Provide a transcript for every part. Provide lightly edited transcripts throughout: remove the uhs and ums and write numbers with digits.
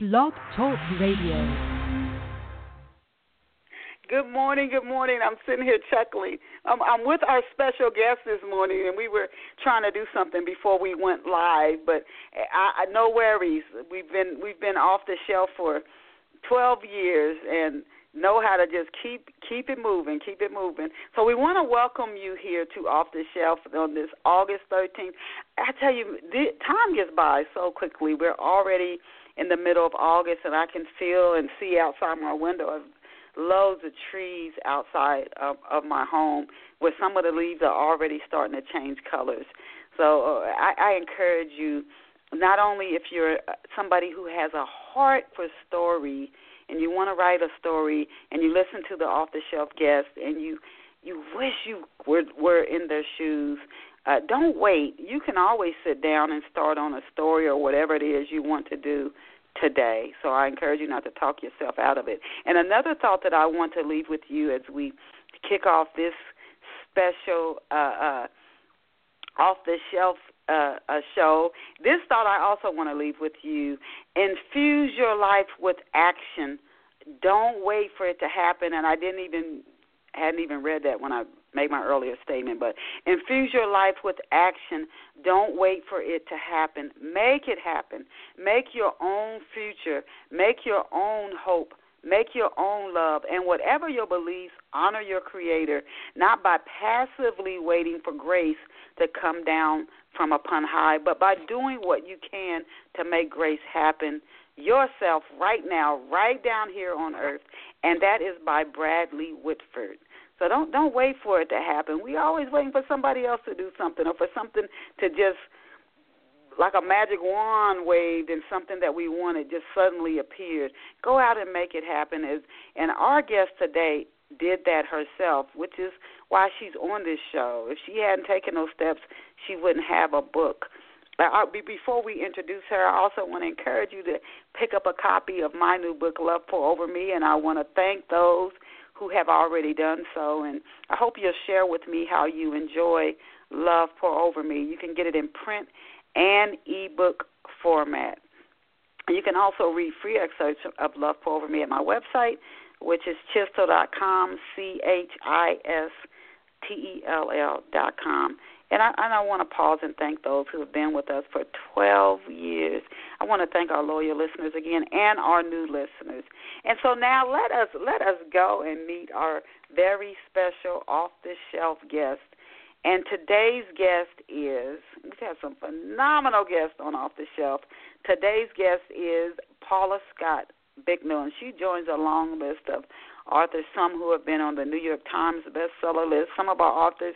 Blob Talk Radio. Good morning, good morning. I'm sitting here chuckling. I'm with our special guest this morning, and we were trying to do something before we went live, but no worries. We've been off the shelf for 12 years and know how to just keep it moving, keep it moving. So we want to welcome you here to Off the Shelf on this August 13th. I tell you, time gets by so quickly. We're already in the middle of August, and I can feel and see outside my window of loads of trees outside of my home where some of the leaves are already starting to change colors. So I encourage you, not only if you're somebody who has a heart for story and you want to write a story and you listen to the off-the-shelf guests and you wish you were in their shoes, don't wait. You can always sit down and start on a story or whatever it is you want to do today. So I encourage you not to talk yourself out of it. And another thought that I want to leave with you as we kick off this special off-the-shelf a show. This thought I also want to leave with you. Infuse your life with action. Don't wait for it to happen. And I hadn't even read that when I made my earlier statement, but infuse your life with action. Don't wait for it to happen. Make it happen. Make your own future. Make your own hope. Make your own love, and whatever your beliefs, honor your Creator, not by passively waiting for grace to come down from upon high, but by doing what you can to make grace happen yourself right now, right down here on earth, and that is by Bradley Whitford. So don't wait for it to happen. We're always waiting for somebody else to do something or for something to just, like a magic wand waved and something that we wanted just suddenly appeared. Go out and make it happen. And our guest today did that herself, which is why she's on this show. If she hadn't taken those steps, she wouldn't have a book. Before we introduce her, I also want to encourage you to pick up a copy of my new book, Love Pour Over Me, and I want to thank those who have already done so. And I hope you'll share with me how you enjoy Love Pour Over Me. You can get it in print and ebook format. You can also read free excerpts of Love Pour Over Me at my website, which is Chistell.com, Chistell.com. And I want to pause and thank those who have been with us for 12 years. I want to thank our loyal listeners again and our new listeners. And so now let us go and meet our very special off-the-shelf guest. And today's guest is, we've had some phenomenal guests on Off the Shelf. Today's guest is Paula Scott Bicknell, and she joins a long list of authors, some who have been on the New York Times bestseller list. Some of our authors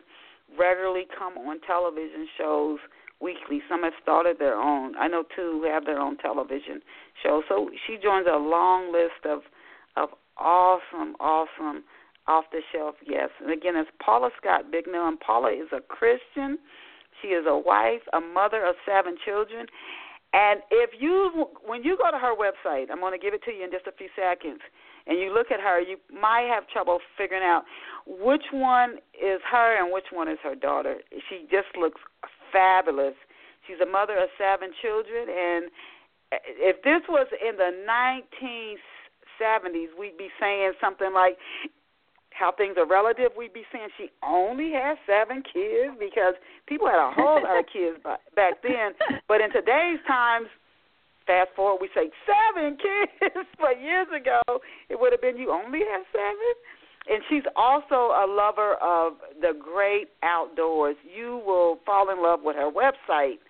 regularly come on television shows weekly. Some have started their own. I know two who have their own television shows. So she joins a long list of awesome off-the-shelf guests. And again, it's Paula Scott Bicknell, and Paula is a Christian. She is a wife, a mother of 7 children. And when you go to her website, I'm going to give it to you in just a few seconds, and you look at her, you might have trouble figuring out which one is her and which one is her daughter. She just looks fabulous. She's a mother of 7 children, and if this was in the 1970s, we'd be saying something like, how things are relative, we'd be saying she only has 7 kids because people had a whole lot of kids back then. But in today's times, fast forward, we say 7 kids. But years ago, it would have been you only have 7. And she's also a lover of the great outdoors. You will fall in love with her website.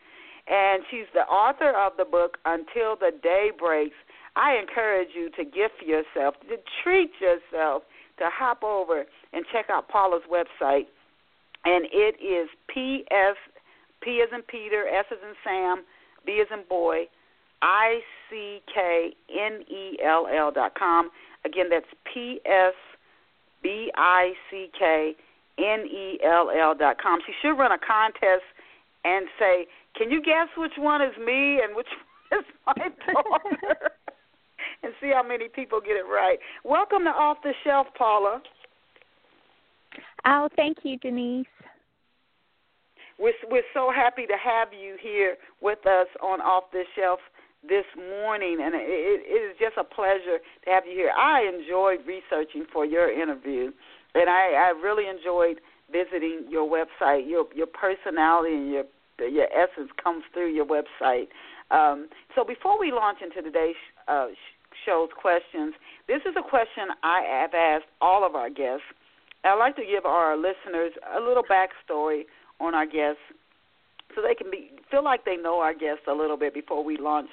And she's the author of the book, Until the Day Breaks. I encourage you to gift yourself, to treat yourself, to hop over and check out Paula's website, and it is P as in Peter, S as in Sam, B as in boy, ICKNELL.com. Again, that's PSBicknell.com. She should run a contest and say, can you guess which one is me and which one is my daughter? And see how many people get it right. Welcome to Off the Shelf, Paula. Oh, thank you, Denise. We're so happy to have you here with us on Off the Shelf this morning, and it is just a pleasure to have you here. I enjoyed researching for your interview, and I really enjoyed visiting your website. Your personality and your essence comes through your website. So before we launch into today's show's questions, this is a question I have asked all of our guests. I'd like to give our listeners a little backstory on our guests so they can feel like they know our guests a little bit before we launch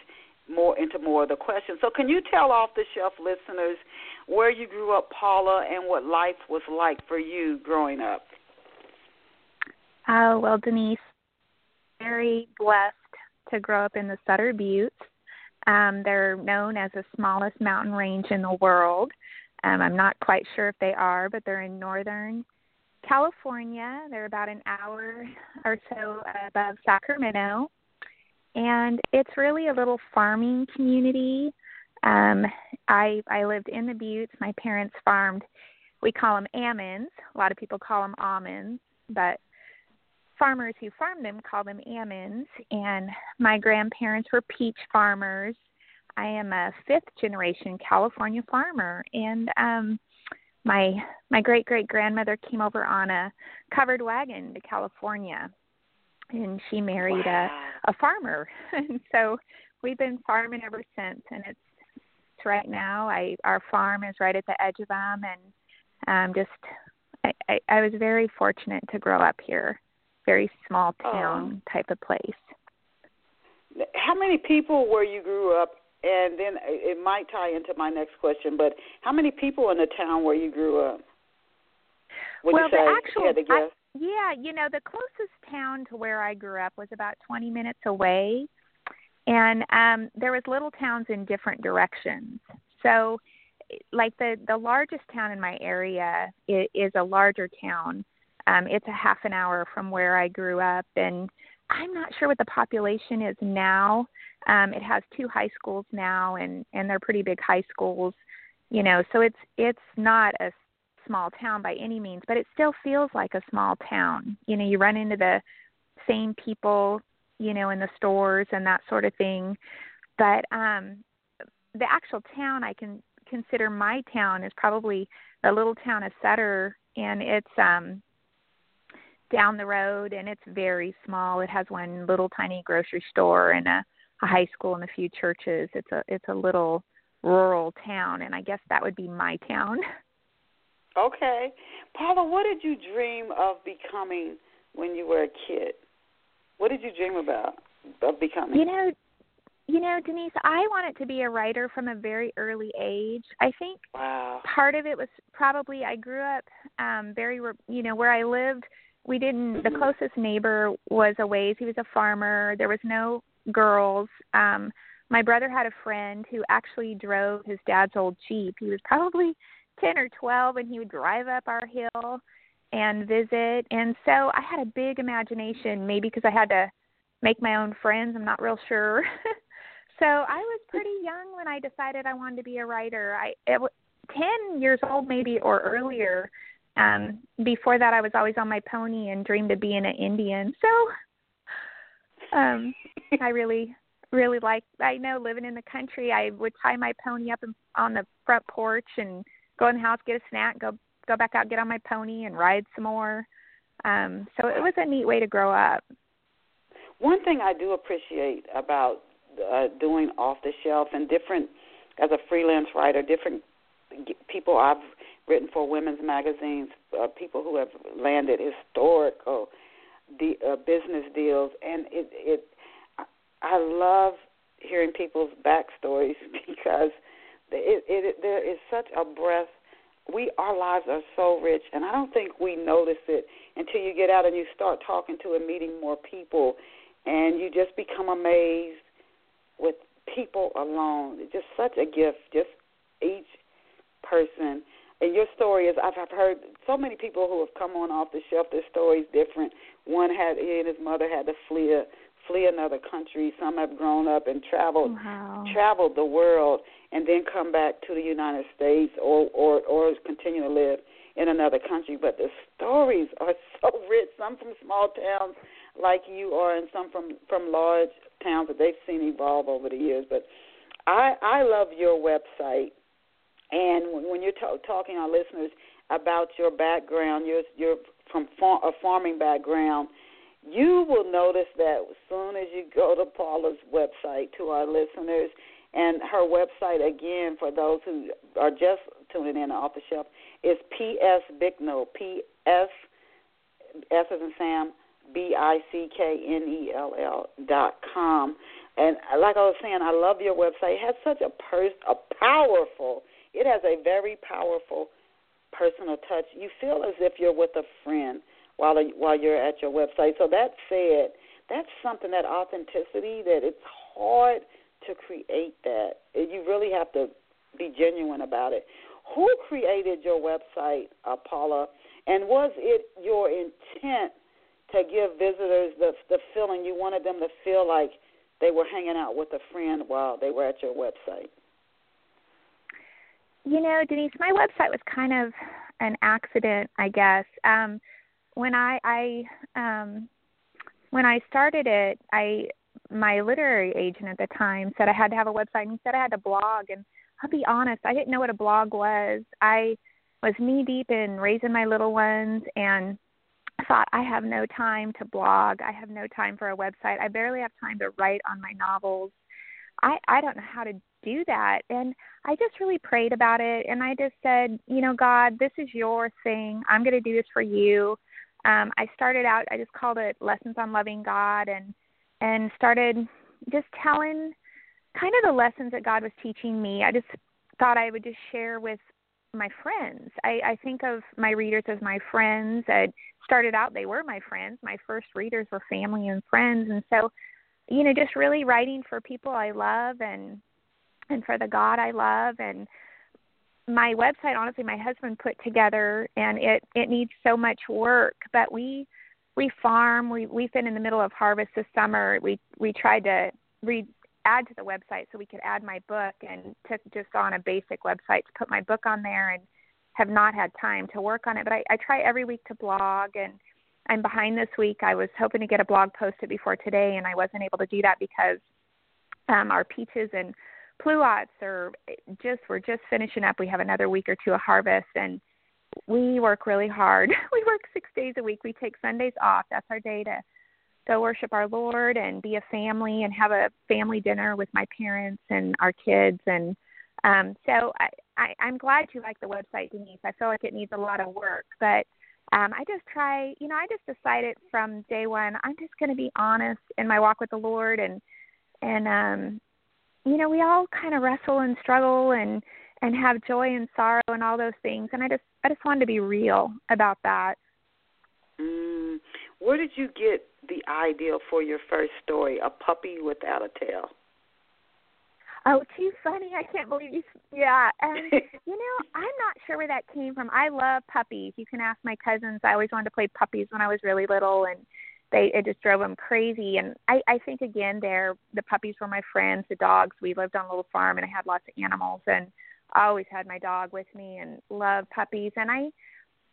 more of the questions. So can you tell off-the-shelf listeners where you grew up, Paula, and what life was like for you growing up? Well, Denise, very blessed to grow up in the Sutter Buttes. They're known as the smallest mountain range in the world. I'm not quite sure if they are, but they're in northern California. They're about an hour or so above Sacramento. And it's really a little farming community. I lived in the Buttes. My parents farmed. We call them almonds. A lot of people call them almonds, but farmers who farm them call them almonds. And my grandparents were peach farmers. I am a fifth-generation California farmer, and my great-great-grandmother came over on a covered wagon to California, and she married a farmer. And so we've been farming ever since, and it's right now. Our farm is right at the edge of them, and I was very fortunate to grow up here, very small-town type of place. How many people were you grew up? And then it might tie into my next question, but how many people in the town where you grew up? The closest town to where I grew up was about 20 minutes away, and there was little towns in different directions. So, like the largest town in my area is a larger town. It's a half an hour from where I grew up, and I'm not sure what the population is now. It has two high schools now, and they're pretty big high schools, so it's not a small town by any means, but it still feels like a small town. You run into the same people, in the stores and that sort of thing. But the actual town I can consider my town is probably the little town of Sutter, and it's down the road, and it's very small. It has one little tiny grocery store and a high school and a few churches. It's a little rural town, and I guess that would be my town. Okay. Paula, what did you dream of becoming when you were a kid? What did you dream of becoming? Denise, I wanted to be a writer from a very early age. I think part of it was probably I grew up where I lived. We didn't. The closest neighbor was a ways. He was a farmer. There was no girls. My brother had a friend who actually drove his dad's old Jeep. He was probably 10 or 12, and he would drive up our hill and visit. And so I had a big imagination, maybe because I had to make my own friends. I'm not real sure. So I was pretty young when I decided I wanted to be a writer. 10 years old maybe or earlier. Before that, I was always on my pony and dreamed of being an Indian. So I really, really liked, I know living in the country, I would tie my pony up on the front porch and go in the house, get a snack, go back out, get on my pony and ride some more. So it was a neat way to grow up. One thing I do appreciate about doing off the shelf and different, as a freelance writer, different people I've written for women's magazines, people who have landed historical business deals, and I love hearing people's backstories because there is such a breadth. Our lives are so rich, and I don't think we notice it until you get out and you start talking to and meeting more people, and you just become amazed with people alone. It's just such a gift, just each person. And your story is, I've heard so many people who have come on off the shelf, their story is different. One he and his mother had to flee another country. Some have grown up and traveled the world and then come back to the United States or continue to live in another country. But the stories are so rich, some from small towns like you are and some from large towns that they've seen evolve over the years. But I love your website. And when you're talking to our listeners about your background, you're from a farming background, you will notice that as soon as you go to Paula's website, to our listeners, and her website, again, for those who are just tuning in to Off the Shelf, is PSBicknell, P-S, S as in Sam, B-I-C-K-N-E-L-L.com. And like I was saying, I love your website. It has such a very powerful personal touch. You feel as if you're with a friend while you're at your website. So that said, that's something, that authenticity, that it's hard to create that. You really have to be genuine about it. Who created your website, Paula, and was it your intent to give visitors the feeling you wanted them to feel like they were hanging out with a friend while they were at your website? You know, Denise, my website was kind of an accident, I guess. When I started it, my literary agent at the time said I had to have a website, and he said I had to blog. And I'll be honest, I didn't know what a blog was. I was knee deep in raising my little ones, and I thought, I have no time to blog. I have no time for a website. I barely have time to write on my novels. I don't know how to do that. And I just really prayed about it. And I just said, you know, God, this is your thing. I'm going to do this for you. I started out, I just called it Lessons on Loving God, and started just telling kind of the lessons that God was teaching me. I just thought I would just share with my friends. I think of my readers as my friends. I started out, they were my friends. My first readers were family and friends. And so, you know, just really writing for people I love and for the God I love. And my website, honestly, my husband put together, and it needs so much work. But we farm. We've been in the middle of harvest this summer. We tried to add to the website so we could add my book, and took just on a basic website to put my book on there, and have not had time to work on it. But I try every week to blog, and I'm behind this week. I was hoping to get a blog posted before today, and I wasn't able to do that because our peaches and pluots we're just finishing up. We have another week or two of harvest, and we work really hard. We work 6 days a week. We take Sundays off. That's our day to go worship our Lord and be a family and have a family dinner with my parents and our kids. And so I'm glad you like the website, Denise. I feel like it needs a lot of work, but I just try, you know, I just decided from day one, I'm just going to be honest in my walk with the Lord. And you know, we all kind of wrestle and struggle and have joy and sorrow and all those things. And I just wanted to be real about that. Where did you get the idea for your first story, A Puppy Without a Tail? Oh, too funny. I can't believe you. Yeah. And, you know, I'm not sure where that came from. I love puppies. You can ask my cousins. I always wanted to play puppies when I was really little, and it just drove them crazy. And I think, again, the puppies were my friends, the dogs. We lived on a little farm, and I had lots of animals, and I always had my dog with me and loved puppies. And I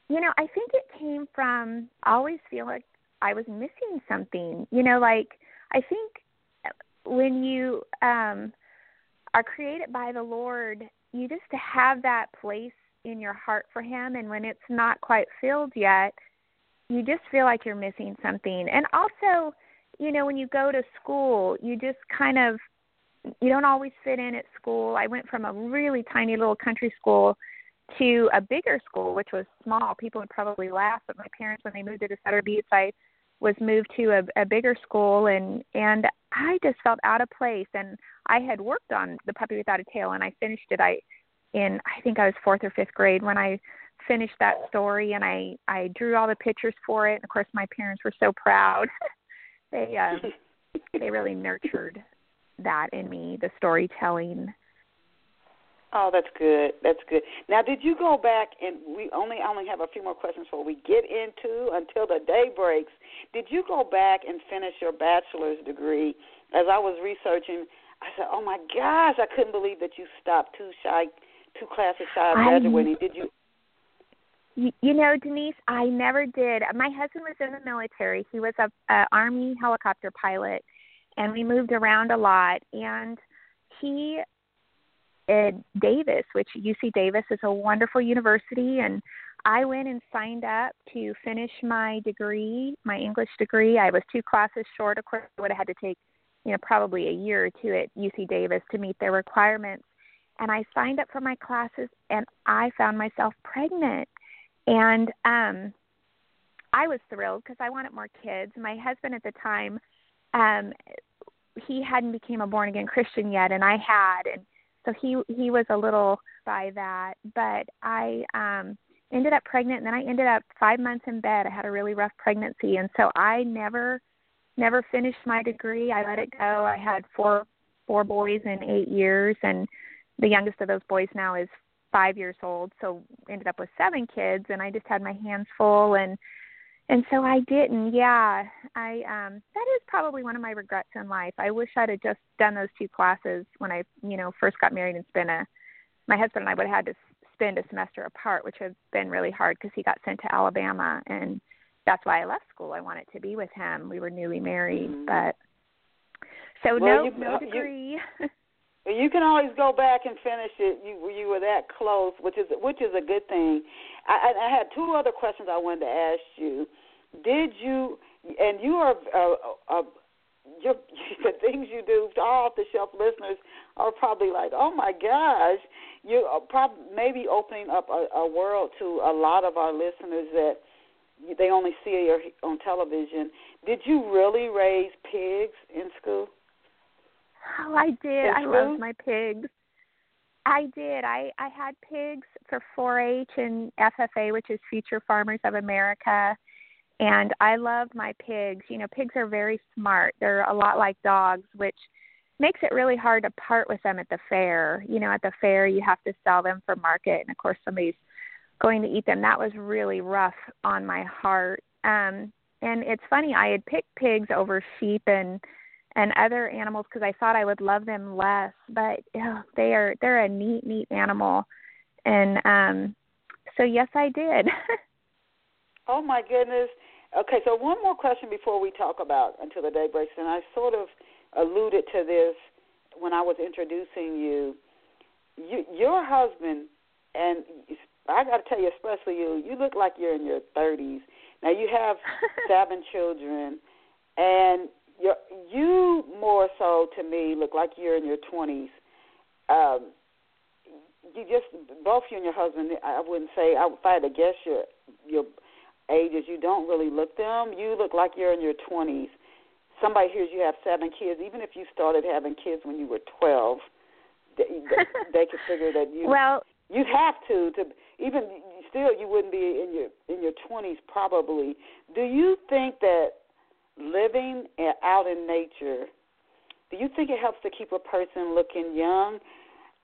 think it came from, I always feel like I was missing something. You know, like, I think when you are created by the Lord, you just have that place in your heart for Him. And when it's not quite filled yet, you just feel like you're missing something. And also, you know, when you go to school, you just kind of, you don't always fit in at school. I went from a really tiny little country school to a bigger school, which was small. People would probably laugh, but my parents, when they moved to Sutter Buttes, I was moved to a bigger school, and I just felt out of place. And I had worked on The Puppy Without a Tail, and I finished it in I think I was 4th or 5th grade when I finished that story, and I drew all the pictures for it. And of course, my parents were so proud. They really nurtured that in me, the storytelling. Oh, that's good. That's good. Now, did you go back, and I only have a few more questions before we get into Until the Day Breaks. Did you go back and finish your bachelor's degree? As I was researching, I said, oh, my gosh, I couldn't believe that you stopped two classes shy of graduating. Did you? You know, Denise, I never did. My husband was in the military. He was an Army helicopter pilot. and we moved around a lot. And he at Davis, which UC Davis is a wonderful university, and I went and signed up to finish my degree, my English degree. I was 2 classes short. Of course, I would have had to take, probably a year or two at UC Davis to meet their requirements. And I signed up for my classes, and I found myself pregnant. And I was thrilled because I wanted more kids. My husband at the time, he hadn't become a born-again Christian yet, and I had. And so he was a little by that. But I ended up pregnant, and then I ended up 5 months in bed. I had a really rough pregnancy, and so I never finished my degree. I let it go. I had four boys in 8 years, and the youngest of those boys now is 5 years old, so ended up with 7 kids, and I just had my hands full, and so I didn't. Yeah, I that is probably one of my regrets in life. I wish I'd have just done those 2 classes when I, first got married and my husband and I would have had to spend a semester apart, which would have been really hard because he got sent to Alabama, and that's why I left school. I wanted to be with him. We were newly married, but so well, no degree. You can always go back and finish it. You were that close, which is a good thing. I had 2 other questions I wanted to ask you. Did you and you are the things you do to all off-the-shelf listeners are probably like, oh my gosh, you are probably maybe opening up a world to a lot of our listeners that they only see on television. Did you really raise pigs in school? Oh, I did. I loved my pigs. I did. I had pigs for 4-H and FFA, which is Future Farmers of America, and I loved my pigs. Pigs are very smart. They're a lot like dogs, which makes it really hard to part with them at the fair. At the fair, you have to sell them for market, and, of course, somebody's going to eat them. That was really rough on my heart. And it's funny, I had picked pigs over sheep and other animals because I thought I would love them less, but they're a neat animal, and so yes, I did. Oh my goodness! Okay, so one more question before we talk about Until the Day Breaks, and I sort of alluded to this when I was introducing you your husband, and I got to tell you, especially you look like you're in your 30s. Now you have 7 children, and you more so to me look like you're in your 20s. You just both you and your husband. I wouldn't say if I had to guess your ages. You don't really look them. You look like you're in your 20s. Somebody hears you have 7 kids. Even if you started having kids when you were 12, they could figure that you you'd have to even still you wouldn't be in your 20s probably. Do you think that living out in nature, do you think it helps to keep a person looking young?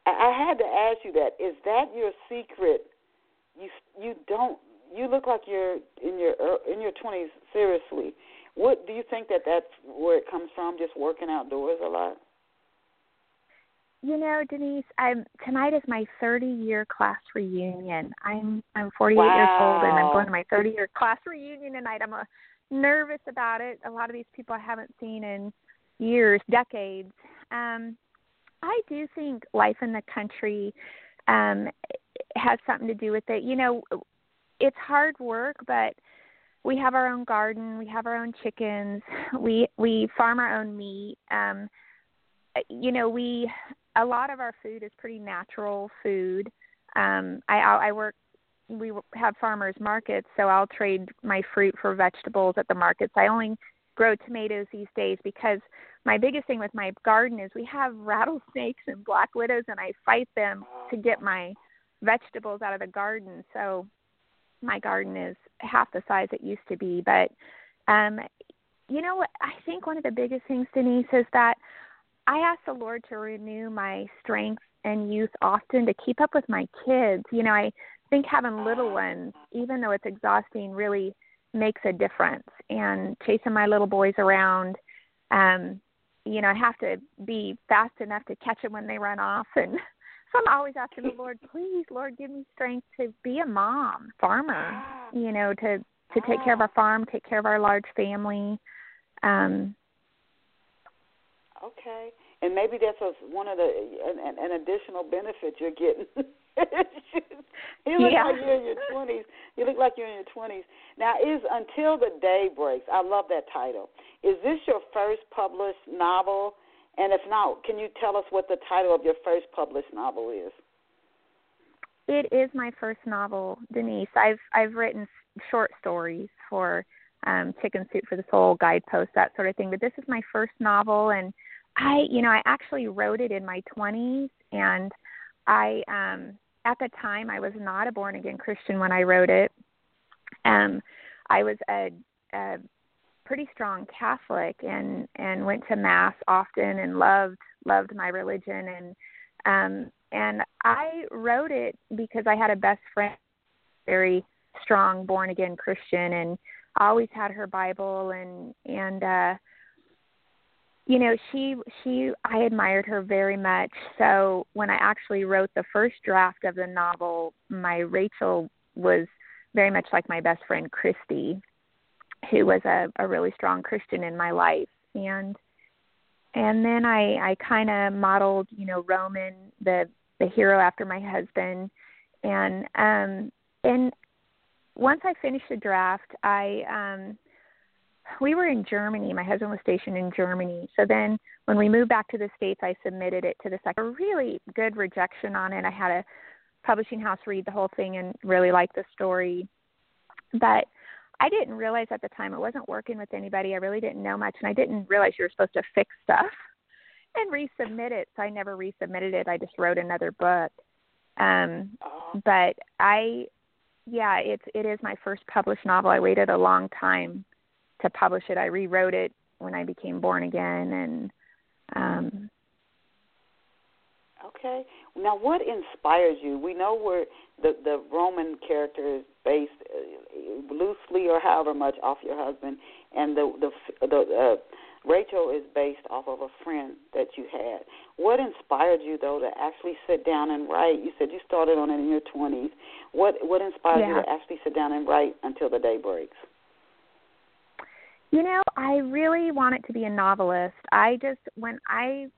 I had to ask you that. Is that your secret? You look like you're in your 20s. Seriously, what do you think that's where it comes from? Just working outdoors a lot. Denise, tonight is my 30-year class reunion. I'm 48 years old, and I'm going to my 30-year class reunion tonight. I'm nervous about it. A lot of these people I haven't seen in years, decades. I do think life in the country has something to do with it. It's hard work, but we have our own garden. We have our own chickens. We farm our own meat. A lot of our food is pretty natural food. I work. We have farmers markets, so I'll trade my fruit for vegetables at the markets. I only grow tomatoes these days because my biggest thing with my garden is we have rattlesnakes and black widows, and I fight them to get my vegetables out of the garden. So my garden is half the size it used to be. But, I think one of the biggest things, Denise, is that I ask the Lord to renew my strength and youth often to keep up with my kids. I think having little ones, even though it's exhausting, really makes a difference. And chasing my little boys around, I have to be fast enough to catch them when they run off. And so I'm always asking the Lord, please, Lord, give me strength to be a mom, farmer, to take care of our farm, take care of our large family. Okay. And maybe that's one of the an additional benefit you're getting. Like you're in your 20s. You look like you're in your 20s. Now, is Until the Day Breaks, I love that title. Is this your first published novel? And if not, can you tell us what the title of your first published novel is? It is my first novel, Denise. I've written short stories for Chicken Soup for the Soul, Guideposts, that sort of thing. But this is my first novel, and I actually wrote it in my 20s, and at the time, I was not a born-again Christian when I wrote it. I was a pretty strong Catholic and went to Mass often and loved my religion. And I wrote it because I had a best friend, very strong born-again Christian, and always had her Bible, I admired her very much. So when I actually wrote the first draft of the novel, my Rachel was very much like my best friend, Christy, who was a really strong Christian in my life. And then I kind of modeled, Roman, the hero after my husband. And once I finished the draft, we were in Germany. My husband was stationed in Germany. So then when we moved back to the States, I submitted it to the a really good rejection on it. I had a publishing house read the whole thing and really liked the story. But I didn't realize at the time, I wasn't working with anybody. I really didn't know much, and I didn't realize you were supposed to fix stuff and resubmit it. So I never resubmitted it. I just wrote another book. But it is my first published novel. I waited a long time to publish it. I rewrote it when I became born again. Okay. Now, what inspires you? We know where the Roman character is based loosely or however much off your husband, and the Rachel is based off of a friend that you had. What inspired you, though, to actually sit down and write? You said you started on it in your 20s. What inspired you to actually sit down and write Until the Day Breaks? I really wanted to be a novelist. When I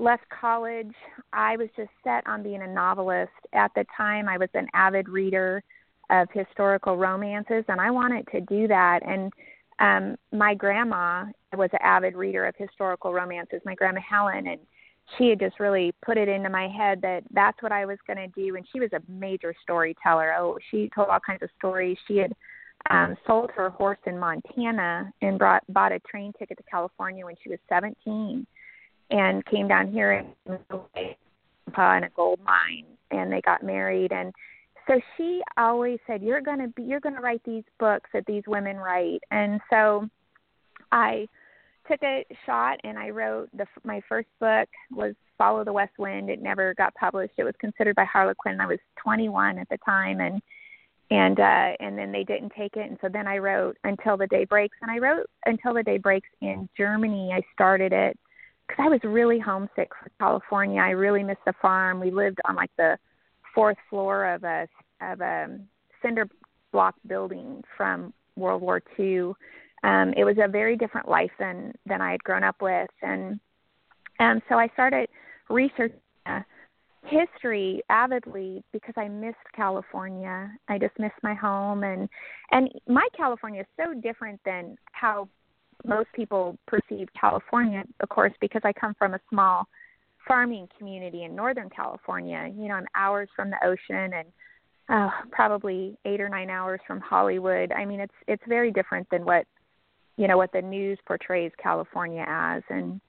left college, I was just set on being a novelist. At the time, I was an avid reader of historical romances, and I wanted to do that. And my grandma was an avid reader of historical romances, my grandma Helen, and she had just really put it into my head that that's what I was going to do. And she was a major storyteller. Oh, she told all kinds of stories. She had sold her horse in Montana and bought a train ticket to California when she was 17 and came down here and in a gold mine, and they got married. And so she always said, you're going to write these books that these women write. And so I took a shot and I wrote my first book was Follow the West Wind. It never got published. It was considered by Harlequin. I was 21 at the time, and then they didn't take it. And so then I wrote Until the Day Breaks. And I wrote Until the Day Breaks in Germany. I started it because I was really homesick for California. I really missed the farm. We lived on like the fourth floor of a cinder block building from World War II. It was a very different life than I had grown up with. And so I started researching history avidly because I missed California. I just missed my home, and my California is so different than how most people perceive California, of course, because I come from a small farming community in Northern California. I'm hours from the ocean and probably 8 or 9 hours from Hollywood. I mean, it's very different than what the news portrays California as, and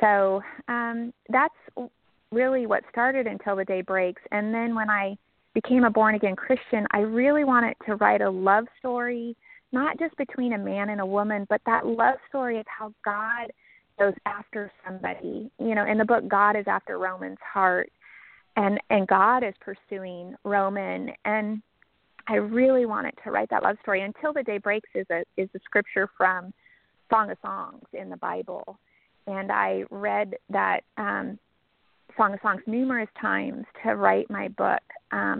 so that's really what started Until the Day Breaks. And then when I became a born-again Christian, I really wanted to write a love story, not just between a man and a woman, but that love story of how God goes after somebody. In the book, God is after Roman's heart, and God is pursuing Roman. And I really wanted to write that love story. Until the Day Breaks is a scripture from Song of Songs in the Bible. And I read that Song of Songs numerous times to write my book. I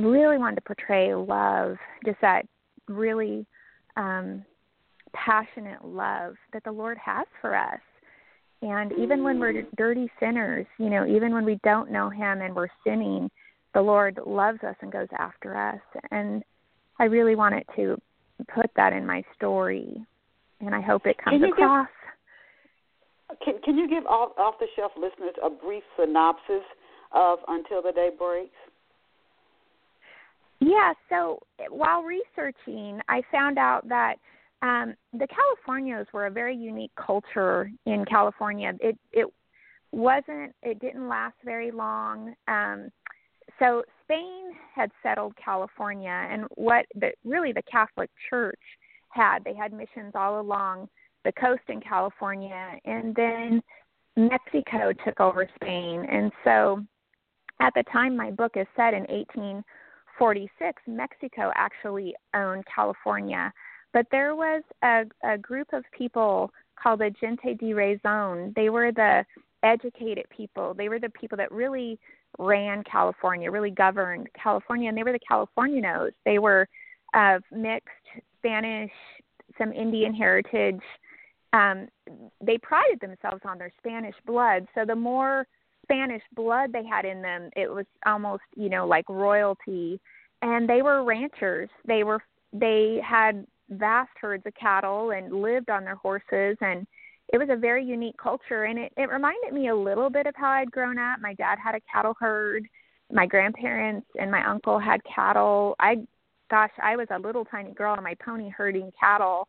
really wanted to portray love, just that really passionate love that the Lord has for us. And even when we're dirty sinners, you know, even when we don't know him and we're sinning, the Lord loves us and goes after us. And I really wanted to put that in my story, and I hope it comes across. Can you give off-the-shelf listeners a brief synopsis of Until the Day Breaks? Yeah, so while researching, I found out that the Californios were a very unique culture in California. It didn't last very long. So Spain had settled California, and really the Catholic Church had. They had missions all along the coast in California, and then Mexico took over Spain. And so at the time my book is set in 1846, Mexico actually owned California. But there was a group of people called the gente de razón. They were the educated people. They were the people that really ran California, really governed California, and they were the Californios. They were of mixed Spanish, some Indian heritage. They prided themselves on their Spanish blood. So the more Spanish blood they had in them, it was almost, you know, like royalty. And they were ranchers. They had vast herds of cattle and lived on their horses, and it was a very unique culture, and it reminded me a little bit of how I'd grown up. My dad had a cattle herd. My grandparents and my uncle had cattle. I was a little tiny girl on my pony herding cattle,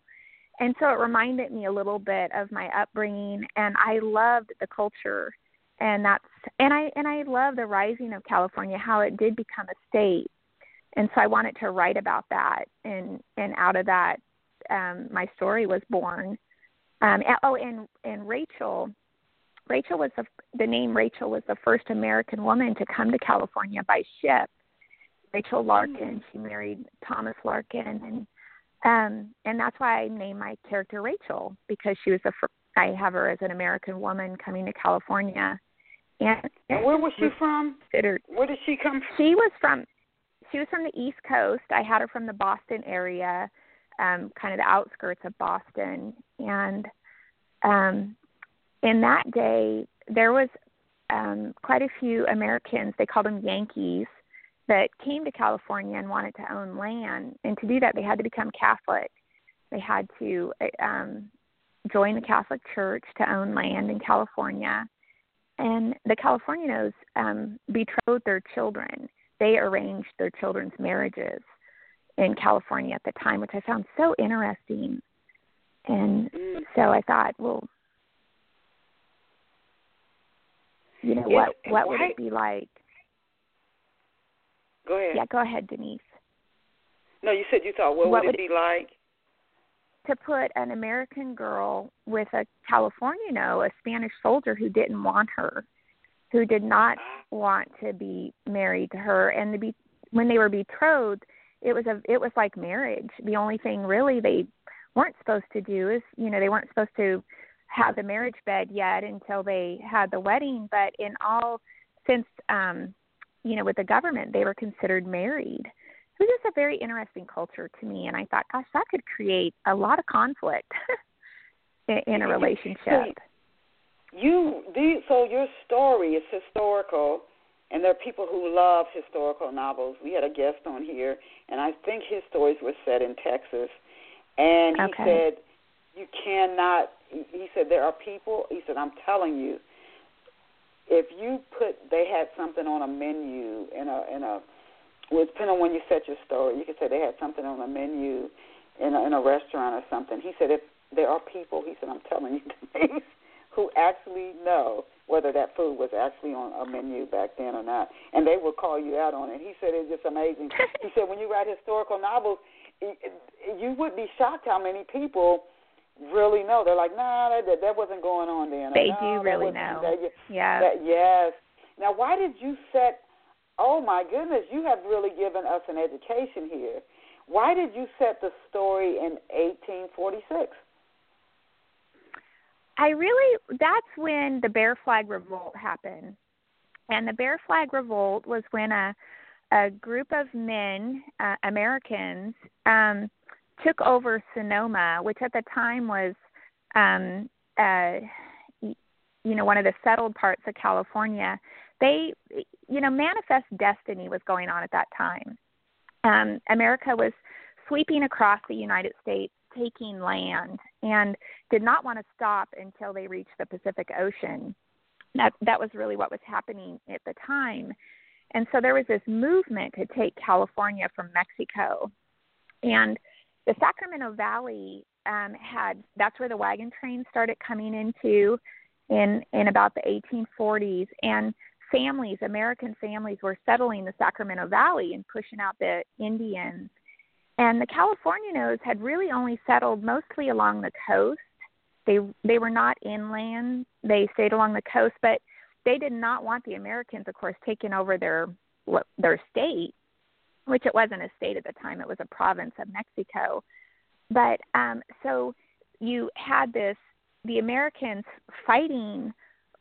and so it reminded me a little bit of my upbringing, and I loved the culture, and I love the rising of California, how it did become a state, and so I wanted to write about that, and out of that, my story was born. And Rachel was the name Rachel was the first American woman to come to California by ship. Rachel Larkin, she married Thomas Larkin, and that's why I named my character Rachel, because she was I have her as an American woman coming to California. And where was she from? Where did she come from? She was from the East Coast. I had her from the Boston area. Kind of the outskirts of Boston, and in that day there was quite a few Americans, they called them Yankees, that came to California and wanted to own land, and to do that they had to become Catholic. They had to join the Catholic Church to own land in California, and the Californios betrothed their children. They arranged their children's marriages in California at the time, which I found so interesting. And so I thought, well, you know, what would it be like? Go ahead. Yeah, go ahead, Denise. No, you said you thought, what would it be like? To put an American girl with a Californio, a Spanish soldier who didn't want her, who did not want to be married to her. And when they were betrothed, it was like marriage. The only thing really they weren't supposed to do is, you know, they weren't supposed to have the marriage bed yet until they had the wedding. But in all, since, you know, with the government, they were considered married. It was just a very interesting culture to me. And I thought, gosh, that could create a lot of conflict in a relationship. So your story is historical. And there are people who love historical novels. We had a guest on here, and I think his stories were set in Texas. And he said, he said, there are people, he said, I'm telling you, if you they had something on a menu, well, depending on when you set your story, you could say they had something on a menu in a restaurant or something. He said, if there are people, he said, I'm telling you, who actually know whether that food was actually on a menu back then or not. And they will call you out on it. He said it's just amazing. He said when you write historical novels, you would be shocked how many people really know. They're like, that wasn't going on then. They do really know. Yes. Now, why did you set – oh, my goodness, you have really given us an education here. Why did you set the story in 1846? That's when the Bear Flag Revolt happened. And the Bear Flag Revolt was when a group of men, Americans, took over Sonoma, which at the time was, one of the settled parts of California, they, manifest destiny was going on at that time. America was sweeping across the United States, taking land, and did not want to stop until they reached the Pacific Ocean. That was really what was happening at the time. And so there was this movement to take California from Mexico. And the Sacramento Valley that's where the wagon train started coming into in about the 1840s. And American families were settling the Sacramento Valley and pushing out the Indians. And the Californios had really only settled mostly along the coast. They were not inland. They stayed along the coast, but they did not want the Americans, of course, taking over their state, which it wasn't a state at the time. It was a province of Mexico. But so you had the Americans fighting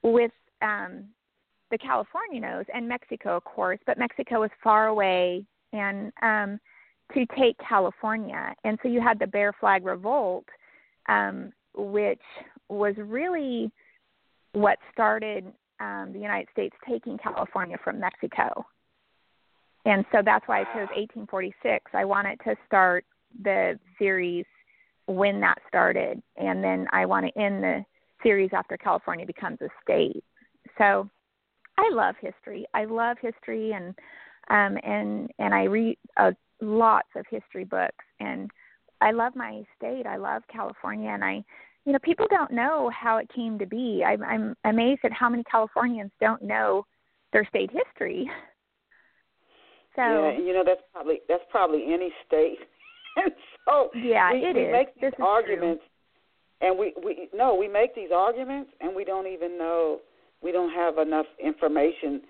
with the Californios and Mexico, of course, but Mexico was far away and to take California. And so you had the Bear Flag Revolt, which was really what started the United States taking California from Mexico. And so that's why I chose 1846. I wanted to start the series when that started, and then I want to end the series after California becomes a state. So I love history. And I read lots of history books, and I love my state. I love California, and people don't know how it came to be. I'm amazed at how many Californians don't know their state history. So yeah, that's probably any state. And so yeah, we make these arguments, and we make these arguments, and we don't even know. We don't have enough information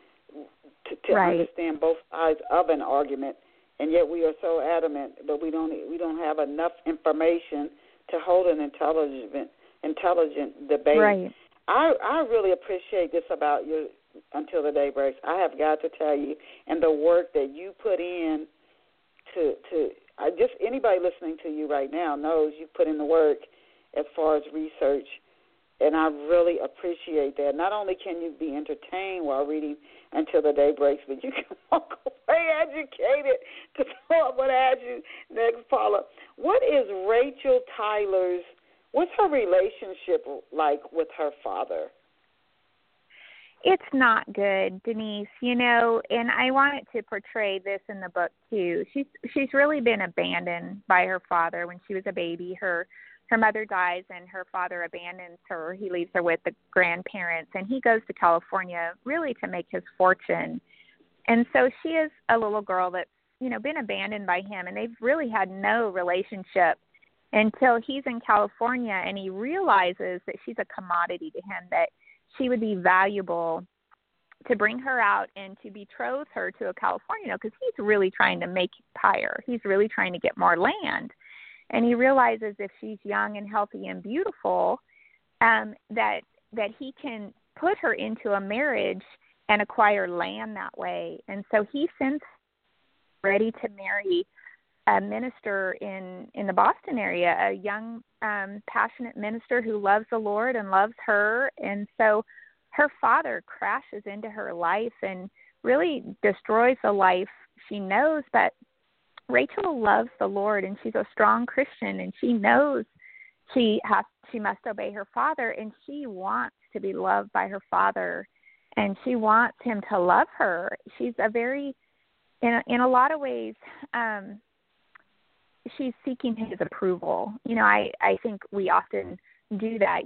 to understand both sides of an argument, and yet we are so adamant. But we don't have enough information to hold an intelligent debate. Right. I really appreciate this about you. Until the Day Breaks, I have got to tell you, and the work that you put in to anybody listening to you right now knows you put in the work as far as research, and I really appreciate that. Not only can you be entertained while reading Until the Day Breaks, but you can walk away educated. Because I'm going to ask you next, Paula, what is Rachel Tyler's, what's her relationship like with her father? It's not good, Denise, and I wanted to portray this in the book too. She's really been abandoned by her father when she was a baby. Her mother dies and her father abandons her. He leaves her with the grandparents, and he goes to California really to make his fortune. And so she is a little girl that's, been abandoned by him, and they've really had no relationship until he's in California and he realizes that she's a commodity to him, that she would be valuable to bring her out and to betroth her to a Californio, because he's really trying to make it higher. He's really trying to get more land. And he realizes if she's young and healthy and beautiful, that he can put her into a marriage and acquire land that way. And so he sends her ready to marry a minister in the Boston area, a young, passionate minister who loves the Lord and loves her. And so her father crashes into her life and really destroys the life she knows. But Rachel loves the Lord, and she's a strong Christian, and she knows she must obey her father, and she wants to be loved by her father, and she wants him to love her. She's a very, in a lot of ways, she's seeking his approval. I think we often do that.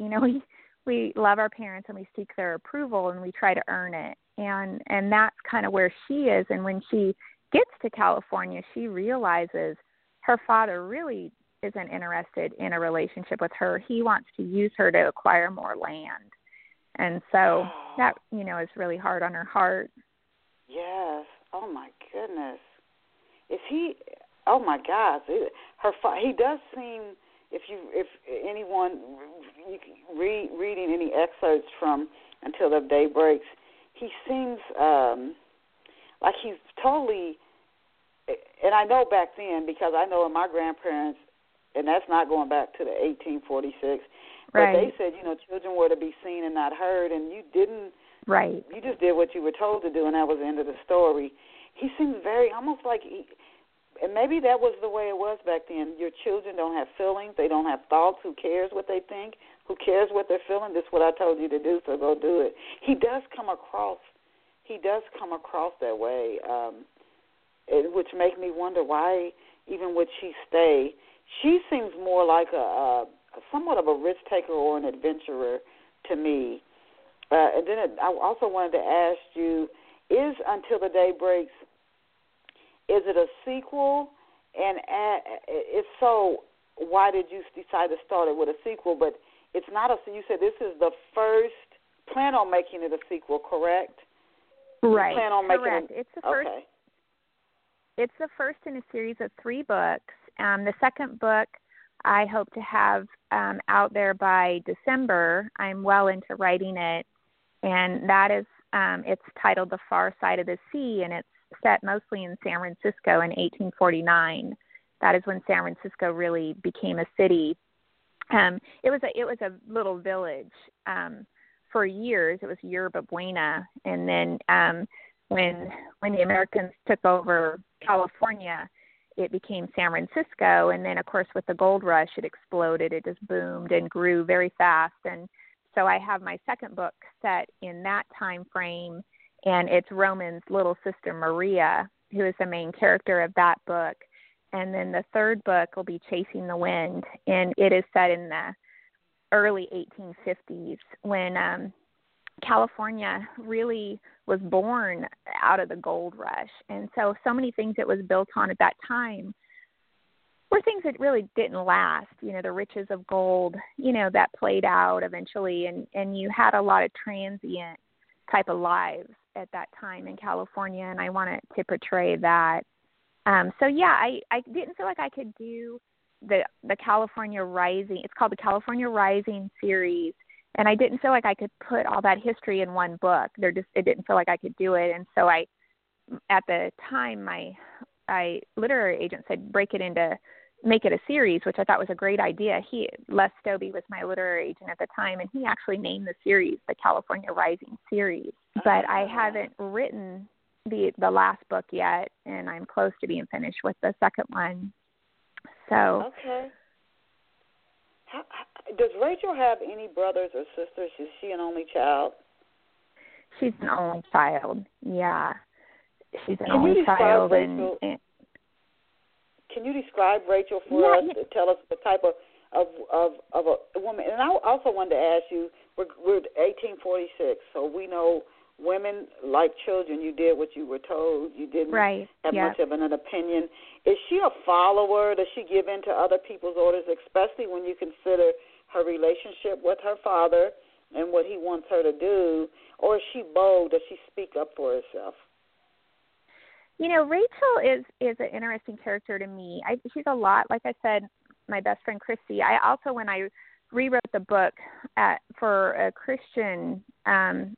We love our parents and we seek their approval and we try to earn it. And that's kind of where she is. And when she gets to California, she realizes her father really isn't interested in a relationship with her. He wants to use her to acquire more land. And so that, is really hard on her heart. Yes. Oh my goodness. Oh my God! He does seem. If anyone reading any excerpts from Until the Day Breaks, he seems like he's totally. And I know back then, because I know in my grandparents, and that's not going back to the 1846. Right. But they said, you know, children were to be seen and not heard, and you didn't. Right. You just did what you were told to do, and that was the end of the story. He seems very almost like he, and maybe that was the way it was back then. Your children don't have feelings. They don't have thoughts. Who cares what they think? Who cares what they're feeling? This is what I told you to do, so go do it. He does come across that way, which makes me wonder why even would she stay. She seems more like a somewhat of a risk taker or an adventurer to me. And then I also wanted to ask you, is Until the Day Breaks, is it a sequel? And if so, why did you decide to start it with a sequel? But it's not a, you said this is the first, plan on making it a sequel, correct? Right. You plan on making correct. It's the first. Okay. It's the first in a series of 3 books. The second book I hope to have out there by December. I'm well into writing it, and that is it's titled The Far Side of the Sea, and it's set mostly in San Francisco in 1849. That is when San Francisco really became a city. It was a little village for years. It was Yerba Buena, and then when the Americans took over California, it became San Francisco. And then, of course, with the gold rush, it exploded. It just boomed and grew very fast. And so I have my second book set in that time frame, and it's Roman's little sister, Maria, who is the main character of that book. And then the third book will be Chasing the Wind, and it is set in the early 1850s when California really was born out of the gold rush. And so many things it was built on at that time were things that really didn't last. You know, the riches of gold, you know, that played out eventually. And you had a lot of transient type of lives at that time in California. And I wanted to portray that. I didn't feel like I could do the California Rising. It's called the California Rising series. And I didn't feel like I could put all that history in one book. It didn't feel like I could do it. And so at the time, my literary agent said, make it a series, which I thought was a great idea. Les Stobie was my literary agent at the time, and he actually named the series the California Rising series. But I haven't written the last book yet, and I'm close to being finished with the second one. So. Okay. Does Rachel have any brothers or sisters? Is she an only child? She's an only child, yeah. She's an only child. Can you describe Rachel for us? Tell us the type of a woman. And I also wanted to ask you, we're 1846, so we know women, like children, you did what you were told. You didn't have much of an opinion. Is she a follower? Does she give in to other people's orders, especially when you consider her relationship with her father and what he wants her to do? Or is she bold? Does she speak up for herself? You know, Rachel is an interesting character to me. She's a lot, like I said, my best friend Christy. I also, when I rewrote the book for Christian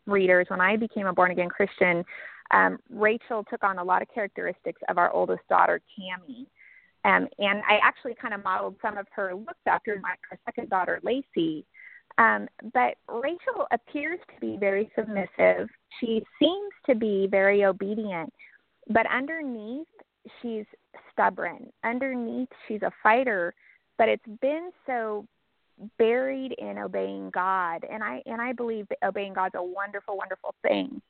readers, when I became a born-again Christian, Rachel took on a lot of characteristics of our oldest daughter, Tammy. And I actually kind of modeled some of her looks after her second daughter, Lacey. But Rachel appears to be very submissive. She seems to be very obedient. But underneath, she's stubborn. Underneath, she's a fighter. But it's been so buried in obeying God, and I believe that obeying God's a wonderful, wonderful thing.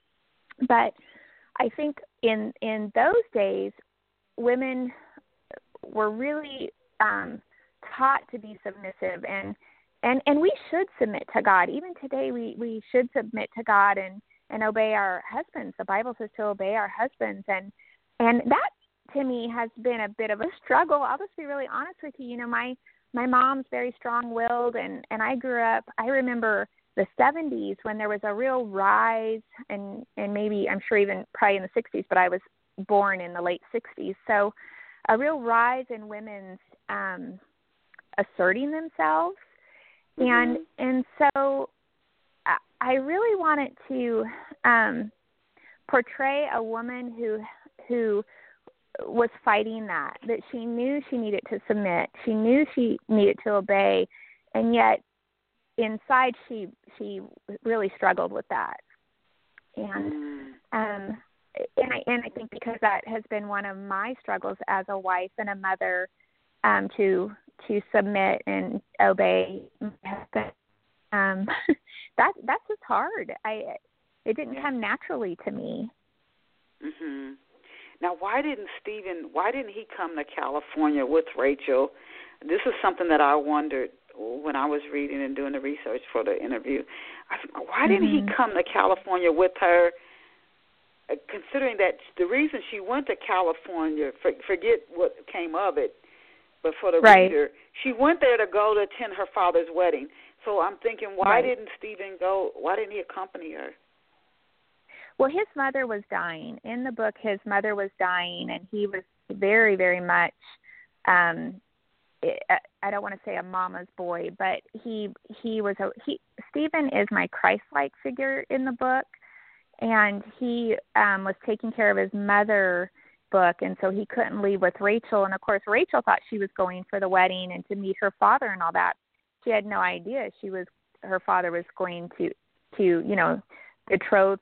But I think in those days, women were really taught to be submissive, and we should submit to God. Even today, we should submit to God and obey our husbands. The Bible says to obey our husbands, and that to me has been a bit of a struggle. I'll just be really honest with you. You know, my mom's very strong-willed, and I grew up, I remember the 70s when there was a real rise, and maybe, I'm sure even probably in the 60s, but I was born in the late 60s. So a real rise in women's asserting themselves. Mm-hmm. And so I really wanted to portray a woman who was fighting that she knew she needed to submit. She knew she needed to obey. And yet inside she really struggled with that. And I think because that has been one of my struggles as a wife and a mother, to submit and obey my husband. That's just hard. It didn't come naturally to me. Mm-hmm. Now, why didn't he come to California with Rachel? This is something that I wondered when I was reading and doing the research for the interview. Why didn't he come to California with her, considering that the reason she went to California, forget what came of it, but for the reader, she went there to go to attend her father's wedding. So I'm thinking, why didn't Stephen go? Why didn't he accompany her? Well, his mother was dying. In the book, his mother was dying, and he was very, very much, I don't want to say a mama's boy, but Stephen is my Christ-like figure in the book, and he was taking care of his mother book, and so he couldn't leave with Rachel. And, of course, Rachel thought she was going for the wedding and to meet her father and all that. She had no idea her father was going to betroth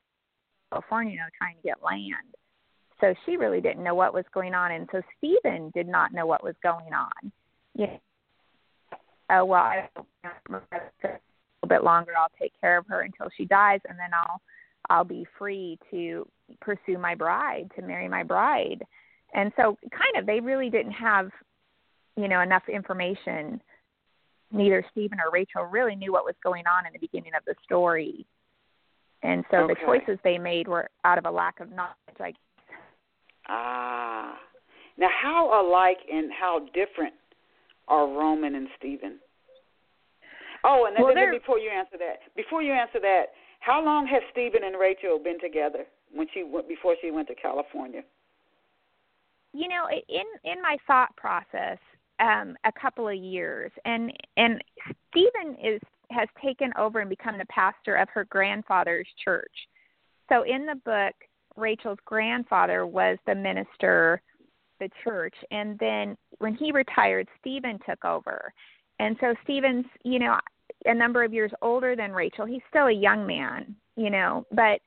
California, trying to get land. So she really didn't know what was going on, and so Stephen did not know what was going on. Yeah. Well, I don't know, a little bit longer. I'll take care of her until she dies, and then I'll be free to pursue my bride, to marry my bride. And so, kind of, they really didn't have, enough information. Neither Stephen or Rachel really knew what was going on in the beginning of the story. And so the choices they made were out of a lack of knowledge, I guess. Ah. Now, how alike and how different are Roman and Stephen? Oh, and then before you answer that, how long has Stephen and Rachel been together before she went to California? In my thought process, a couple of years, and Stephen has taken over and become the pastor of her grandfather's church. So in the book, Rachel's grandfather was the minister, the church, and then when he retired, Stephen took over. And so Stephen's, a number of years older than Rachel. He's still a young man, but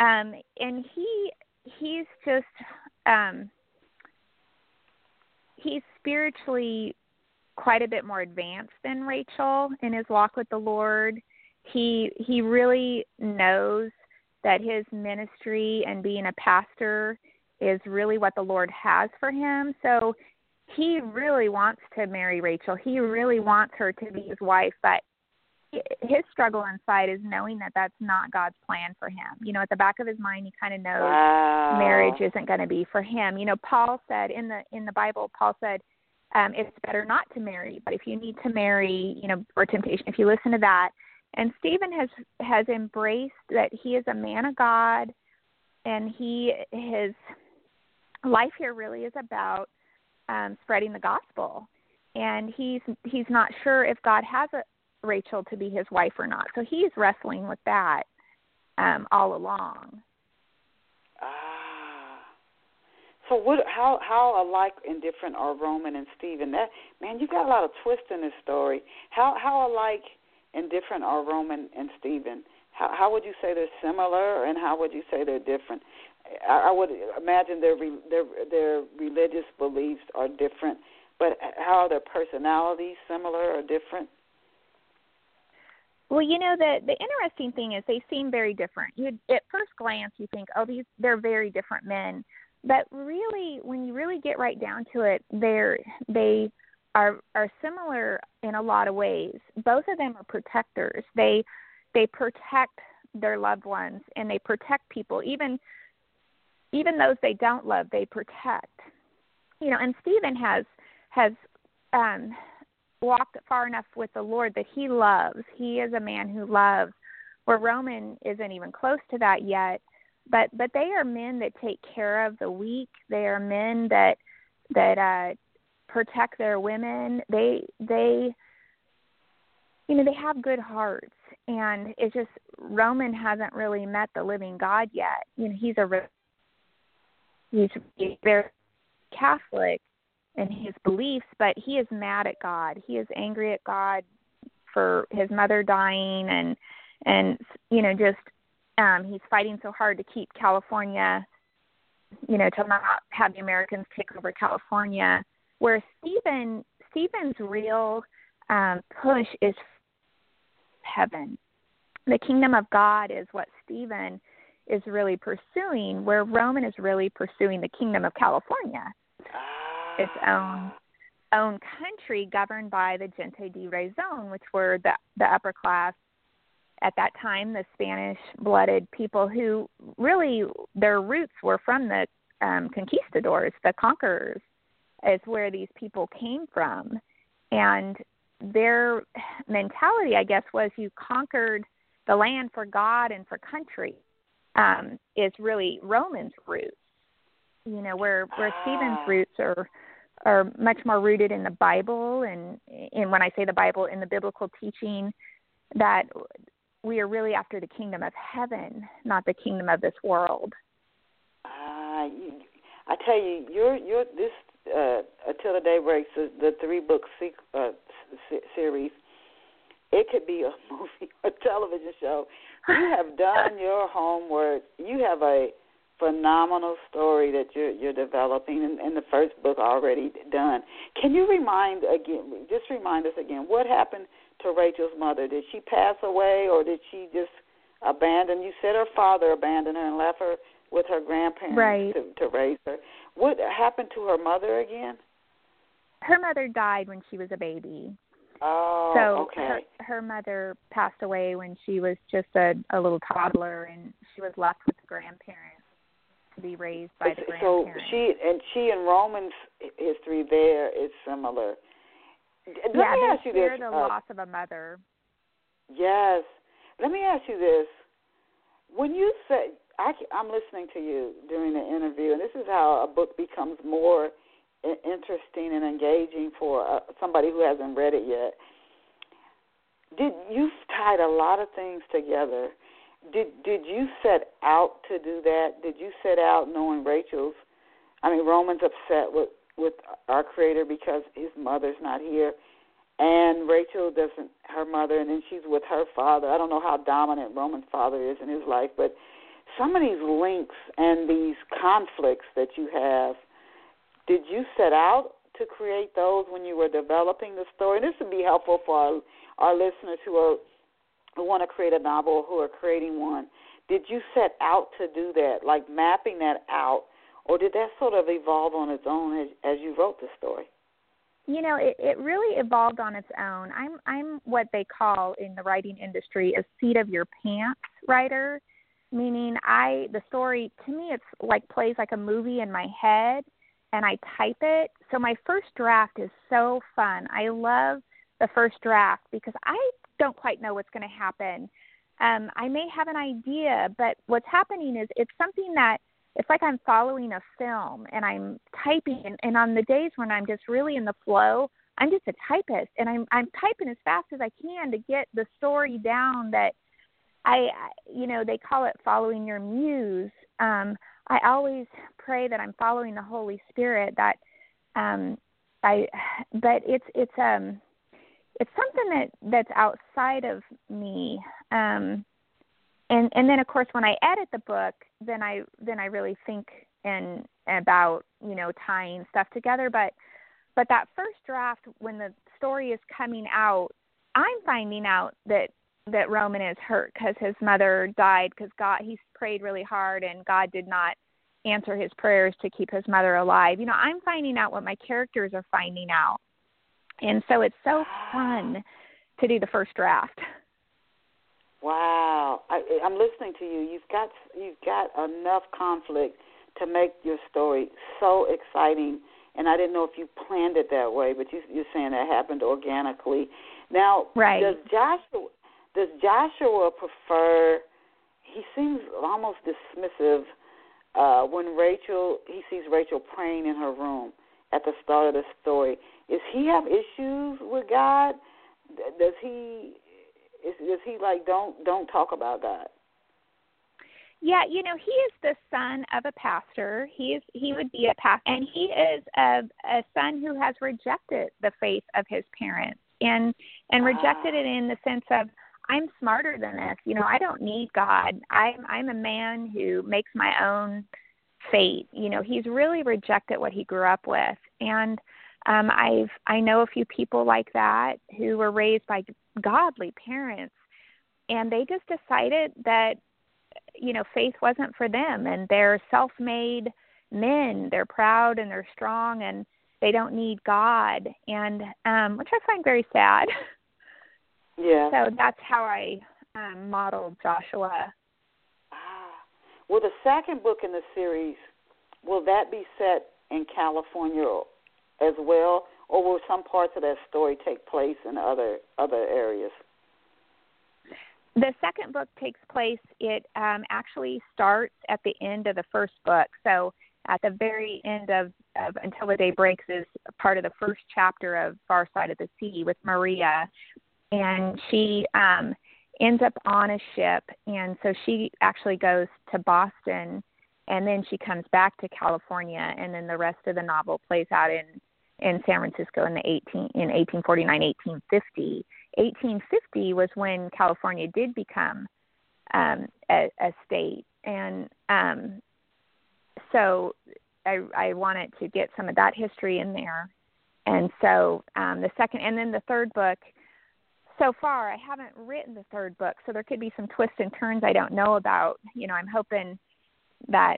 and he's just he's spiritually quite a bit more advanced than Rachel in his walk with the Lord. He really knows that his ministry and being a pastor is really what the Lord has for him. So he really wants to marry Rachel. He really wants her to be his wife, but his struggle inside is knowing that that's not God's plan for him. At the back of his mind, he kind of knows marriage isn't going to be for him. Paul said in the Bible, Paul said, it's better not to marry, but if you need to marry, or temptation, if you listen to that. And Stephen has embraced that he is a man of God, and his life here really is about spreading the gospel. And he's not sure if God has Rachel to be his wife or not. So he's wrestling with that all along. So how alike and different are Roman and Stephen? That, man, you've got a lot of twists in this story. How alike and different are Roman and Stephen? How would you say they're similar, and how would you say they're different? I would imagine their religious beliefs are different, but how are their personalities similar or different? Well, the interesting thing is they seem very different. At first glance, you think, oh, they're very different men. But really, when you really get right down to it, they are similar in a lot of ways. Both of them are protectors. They protect their loved ones, and they protect people, even those they don't love. They protect, And Stephen has walked far enough with the Lord that he loves. He is a man who loves, where Roman isn't even close to that yet. But they are men that take care of the weak. They are men that protect their women. They have good hearts. And it's just Roman hasn't really met the living God yet. He's very Catholic in his beliefs, but he is mad at God. He is angry at God for his mother dying, and you know, just he's fighting so hard to keep California, you know, to not have the Americans take over California. Where Stephen's real push is heaven. The kingdom of God is what Stephen is really pursuing, where Roman is really pursuing the kingdom of California, its own country governed by the gente de razón, which were the upper class at that time, the Spanish-blooded people who really their roots were from the conquistadors, the conquerors, is where these people came from. And their mentality, I guess, was you conquered the land for God and for country, is really Roman's roots, you know, where Stephen's roots are much more rooted in the Bible. And when I say the Bible, in the biblical teaching that we are really after the kingdom of heaven, not the kingdom of this world. I tell you, you're this Until the Day Breaks, the three-book series, it could be a movie, a television show. You have done your homework. You have a phenomenal story that you're developing, and the first book already done. Can you remind us again, what happened to Rachel's mother? Did she pass away, or did she just abandon? You said her father abandoned her and left her with her grandparents, right, to raise her. What happened to her mother again? Her mother died when she was a baby. Oh, so okay. Her mother passed away when she was just a little toddler, and she was left with the grandparents to be raised by the grandparents. So she and Roman's history there is similar. Let me ask you this. Yeah, the loss of a mother. Yes. Let me ask you this. When you say... I'm listening to you during the interview, and this is how a book becomes more interesting and engaging for somebody who hasn't read it yet. You've tied a lot of things together. Did you set out to do that? Did you set out knowing Roman's upset with our Creator because his mother's not here, and Rachel doesn't, her mother, and then she's with her father. I don't know how dominant Roman's father is in his life, but some of these links and these conflicts that you have, did you set out to create those when you were developing the story? And this would be helpful for our listeners who want to create a novel or who are creating one. Did you set out to do that, like mapping that out, or did that sort of evolve on its own as you wrote the story? You know, it really evolved on its own. I'm what they call in the writing industry a seat-of-your-pants writer, meaning the story, to me, it's like plays like a movie in my head, and I type it. So my first draft is so fun. I love the first draft because I don't quite know what's going to happen. I may have an idea, but what's happening is it's something that it's like I'm following a film, and I'm typing, and on the days when I'm just really in the flow, I'm just a typist, and I'm typing as fast as I can to get the story down that they call it following your muse. I always pray that I'm following the Holy Spirit. It's something that's outside of me. And then of course when I edit the book, then I really think about tying stuff together. But that first draft, when the story is coming out, I'm finding out that Roman is hurt because his mother died, because he's prayed really hard and God did not answer his prayers to keep his mother alive. I'm finding out what my characters are finding out. And so it's so fun to do the first draft. Wow. I'm listening to you. You've got enough conflict to make your story so exciting. And I didn't know if you planned it that way, but you're saying that happened organically. Now, right. Does Joshua prefer, he seems almost dismissive when he sees Rachel praying in her room at the start of the story. Does he have issues with God? Does he like, don't talk about God? Yeah, you know, he is the son of a pastor. He would be a pastor, and he is a son who has rejected the faith of his parents and rejected it in the sense of, I'm smarter than this. You know, I don't need God. I'm a man who makes my own fate. You know, he's really rejected what he grew up with. And I know a few people like that who were raised by godly parents, and they just decided that, you know, faith wasn't for them, and they're self-made men. They're proud and they're strong, and they don't need God, and which I find very sad. Yeah. So that's how I modeled Joshua. Will the second book in the series, will that be set in California as well, or will some parts of that story take place in other areas? The second book takes place, it actually starts at the end of the first book. So at the very end of Until the Day Breaks is part of the first chapter of Far Side of the Sea with Maria. And she ends up on a ship. And so she actually goes to Boston, and then she comes back to California. And then the rest of the novel plays out in San Francisco in 1849, 1850. 1850 was when California did become a state, and so I wanted to get some of that history in there. And so the second, and then the third book. So far, I haven't written the third book, so there could be some twists and turns I don't know about. You know, I'm hoping that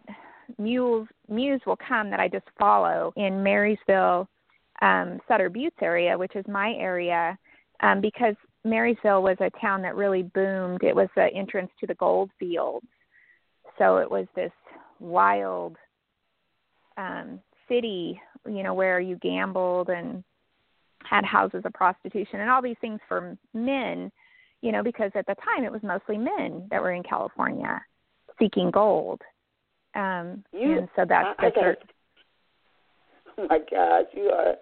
muse will come that I just follow in Marysville, Sutter Buttes area, which is my area. Because Marysville was a town that really boomed. It was the entrance to the gold fields. So it was this wild city, you know, where you gambled and had houses of prostitution and all these things for men, you know, because at the time it was mostly men that were in California seeking gold. And so that's the third. Oh, my gosh, you are...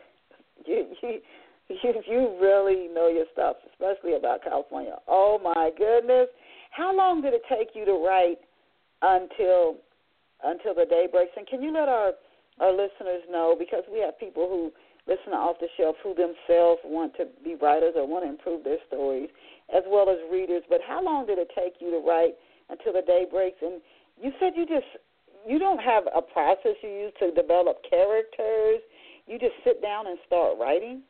You really know your stuff, especially about California. Oh, my goodness. How long did it take you to write until the day breaks? And can you let our listeners know, because we have people who listen to Off the Shelf who themselves want to be writers or want to improve their stories, as well as readers, but how long did it take you to write Until the Day Breaks? And you said you don't have a process you use to develop characters. You just sit down and start writing?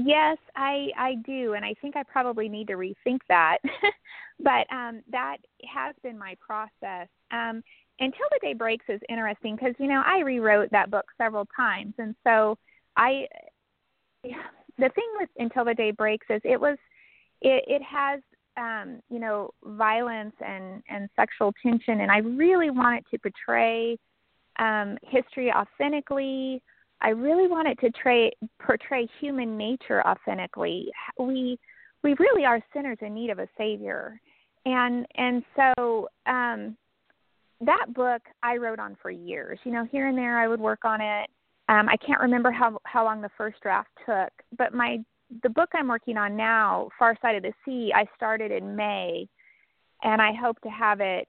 Yes, I do, and I think I probably need to rethink that. But that has been my process. Until the Day Breaks is interesting because, you know, I rewrote that book several times. And so the thing with Until the Day Breaks is it has, you know, violence and sexual tension, and I really want it to portray history authentically. I really wanted to portray human nature authentically. We really are sinners in need of a savior, and so that book I wrote on for years. You know, here and there I would work on it. I can't remember how long the first draft took, but the book I'm working on now, Far Side of the Sea, I started in May, and I hope to have it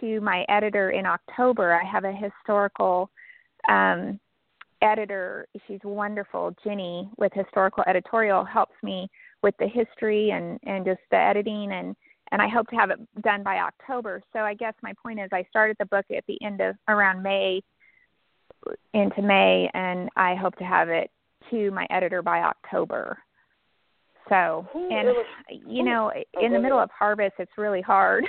to my editor in October. I have a historical editor, she's wonderful, Jenny, with Historical Editorial, helps me with the history and just the editing, and I hope to have it done by October. So I guess my point is I started the book at the end of around May into May, and I hope to have it to my editor by October. So, and you know, in the middle of harvest, it's really hard.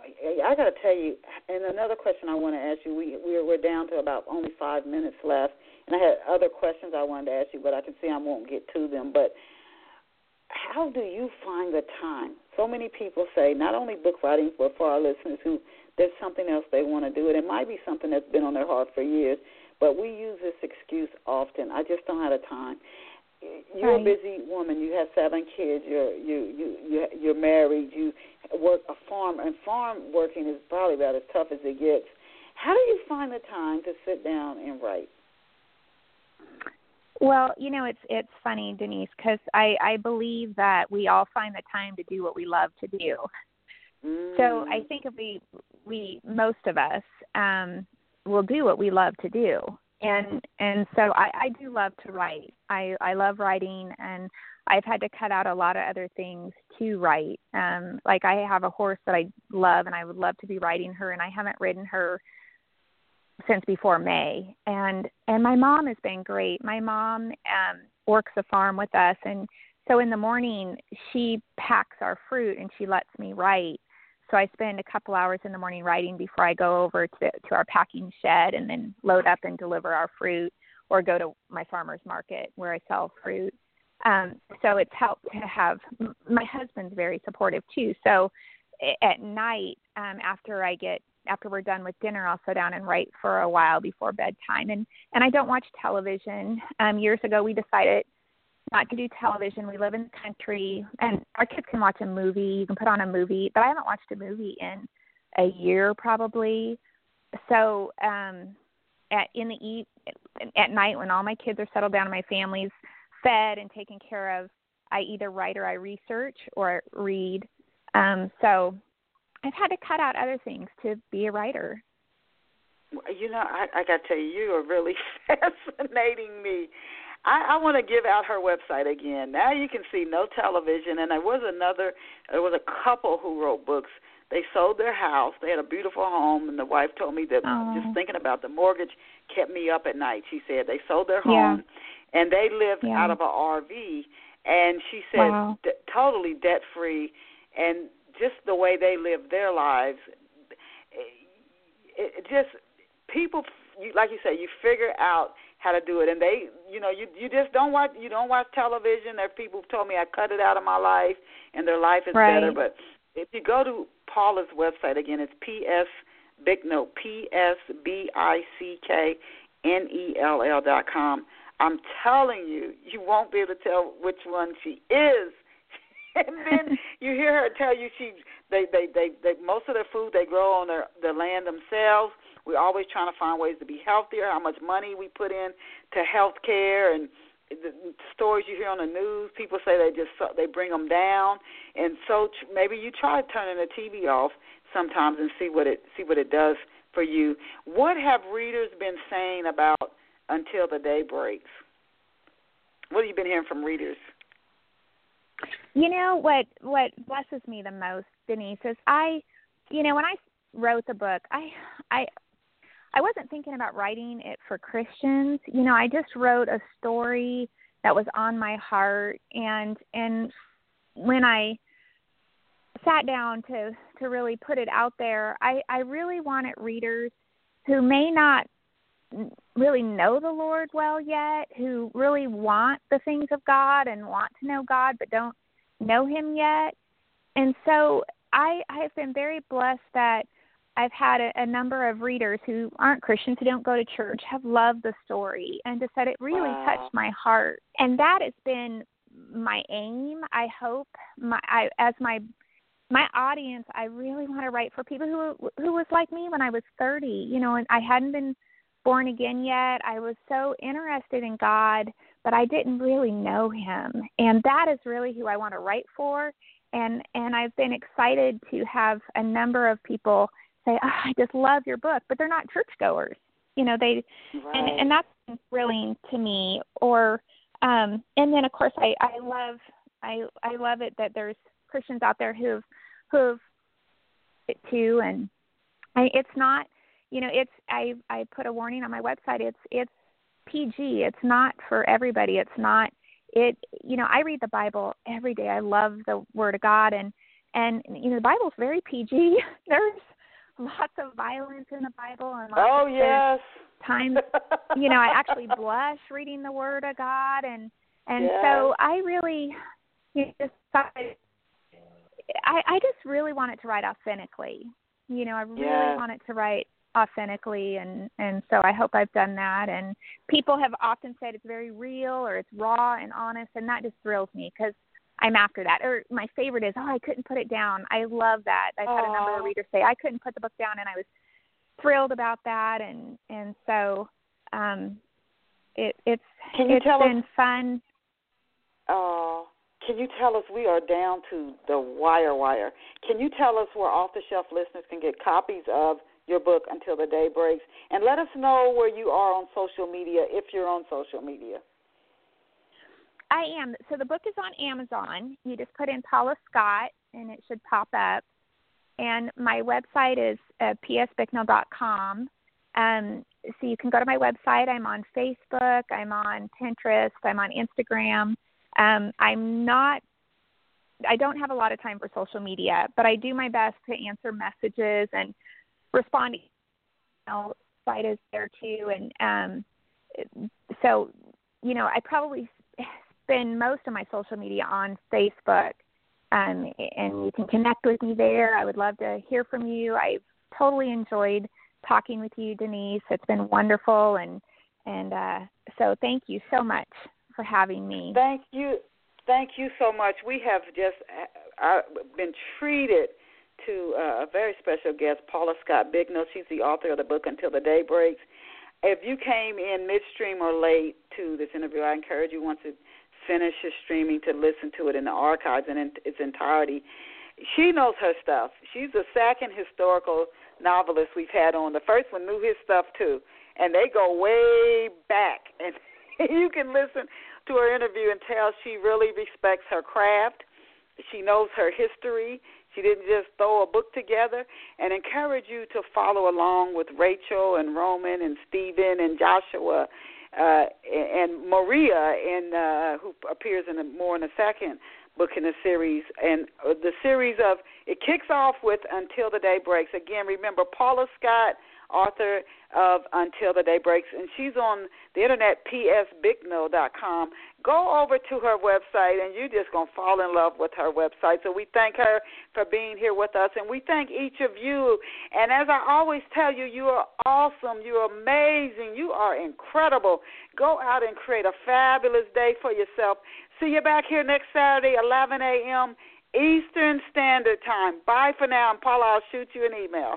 I got to tell you, and another question I want to ask you, we're down to about only 5 minutes left, and I had other questions I wanted to ask you, but I can see I won't get to them. But how do you find the time? So many people say, not only book writing, but for our listeners who there's something else they want to do, and it might be something that's been on their heart for years, but we use this excuse often. I just don't have the time. You're a busy woman. You have 7 kids. You're married. You work a farm, and farm working is probably about as tough as it gets. How do you find the time to sit down and write? Well, you know, it's funny, Denise, because I believe that we all find the time to do what we love to do. So I think if we most of us will do what we love to do. And so I do love to write. I love writing, and I've had to cut out a lot of other things to write. Like I have a horse that I love, and I would love to be riding her, and I haven't ridden her since before May. And my mom has been great. My mom works a farm with us, and so in the morning she packs our fruit and she lets me write. So I spend a couple hours in the morning writing before I go over to our packing shed and then load up and deliver our fruit, or go to my farmer's market where I sell fruit. So it's helped to have – my husband's very supportive too. So at night after we're done with dinner, I'll sit down and write for a while before bedtime. And I don't watch television. Years ago we decided – not to do television. We live in the country, and our kids can watch a movie. You can put on a movie, but I haven't watched a movie in a year probably. So at night when all my kids are settled down and my family's fed and taken care of, I either write or I research or read. So I've had to cut out other things to be a writer. You know, I got to tell you, you are really fascinating me. I want to give out her website again. Now You Can See No Television, and there was a couple who wrote books. They sold their house. They had a beautiful home, and the wife told me that just thinking about the mortgage kept me up at night, she said. They sold their home, and they lived out of an RV, and she said totally debt-free, and just the way they lived their lives, it just people, like you say, you figure out how to do it, and they, you know, you just don't watch television. There are people who told me I cut it out of my life, and their life is better. But if you go to Paula's website again, it's PSBicknell.com. I'm telling you, you won't be able to tell which one she is. And then you hear her tell you they most of their food they grow on their land themselves. We're always trying to find ways to be healthier, how much money we put in to health care, and the stories you hear on the news, people say they bring them down. And so maybe you try turning the TV off sometimes and see what it does for you. What have readers been saying about Until the Day Breaks? What have you been hearing from readers? You know, what blesses me the most, Denise, is when I wrote the book, I wasn't thinking about writing it for Christians. You know, I just wrote a story that was on my heart, and when I sat down to really put it out there, I really wanted readers who may not really know the Lord well yet, who really want the things of God and want to know God but don't know Him yet. And so I've been very blessed that I've had a number of readers who aren't Christians, who don't go to church, have loved the story and just said it really touched my heart. And that has been my aim. I hope as my audience, I really want to write for people who was like me when I was 30, you know, and I hadn't been born again yet. I was so interested in God, but I didn't really know Him. And that is really who I want to write for. And I've been excited to have a number of people say, oh, I just love your book, but they're not churchgoers. You know, and that's thrilling to me. Or, and then of course I love it that there's Christians out there who've it too. And it's not, you know, I put a warning on my website. It's PG. It's not for everybody. It's not, you know, I read the Bible every day. I love the Word of God, and you know, the Bible's very PG. There's lots of violence in the Bible, and lots of times, you know, I actually blush reading the Word of God, and so I really, you know, just I just really want it to write authentically. You know, I really want it to write authentically, and so I hope I've done that. And people have often said it's very real, or it's raw and honest, and that just thrills me because I'm after that. Or my favorite is, I couldn't put it down. I love that. I've had a number of readers say I couldn't put the book down, and I was thrilled about that. And so it's been fun. Can you tell us, we are down to the wire. Can you tell us where off-the-shelf listeners can get copies of your book, Until the Day Breaks? And let us know where you are on social media, if you're on social media. I am. So the book is on Amazon. You just put in Paula Scott, and it should pop up. And my website is PSBicknell.com. So you can go to my website. I'm on Facebook. I'm on Pinterest. I'm on Instagram. I don't have a lot of time for social media, but I do my best to answer messages and respond to email. Site is there too. And so, you know, I probably spend most of my social media on Facebook, and you can connect with me there. I would love to hear from you. I've totally enjoyed talking with you, Denise. It's been wonderful. And so thank you so much for having me. Thank you so much. We have just been treated to a very special guest, Paula Scott Bicknell. She's the author of the book Until the Day Breaks. If you came in midstream or late to this interview, I encourage you, once it finishes streaming, to listen to it in the archives and in its entirety. She knows her stuff. She's the second historical novelist we've had on. The first one knew his stuff too, and they go way back. And you can listen to her interview and tell she really respects her craft. She knows her history. She didn't just throw a book together. And encourage you to follow along with Rachel and Roman and Stephen and Joshua and Maria, and who appears in a second book in the series. And the series of it kicks off with Until the Day Breaks. Again, remember, Paula Scott, author of Until the Day Breaks, and she's on the internet, PSBicknell.com. Go over to her website, and you're just going to fall in love with her website. So we thank her for being here with us, and we thank each of you. And as I always tell you, you are awesome. You are amazing. You are incredible. Go out and create a fabulous day for yourself. See you back here next Saturday, 11 a.m. Eastern Standard Time. Bye for now, and Paula, I'll shoot you an email.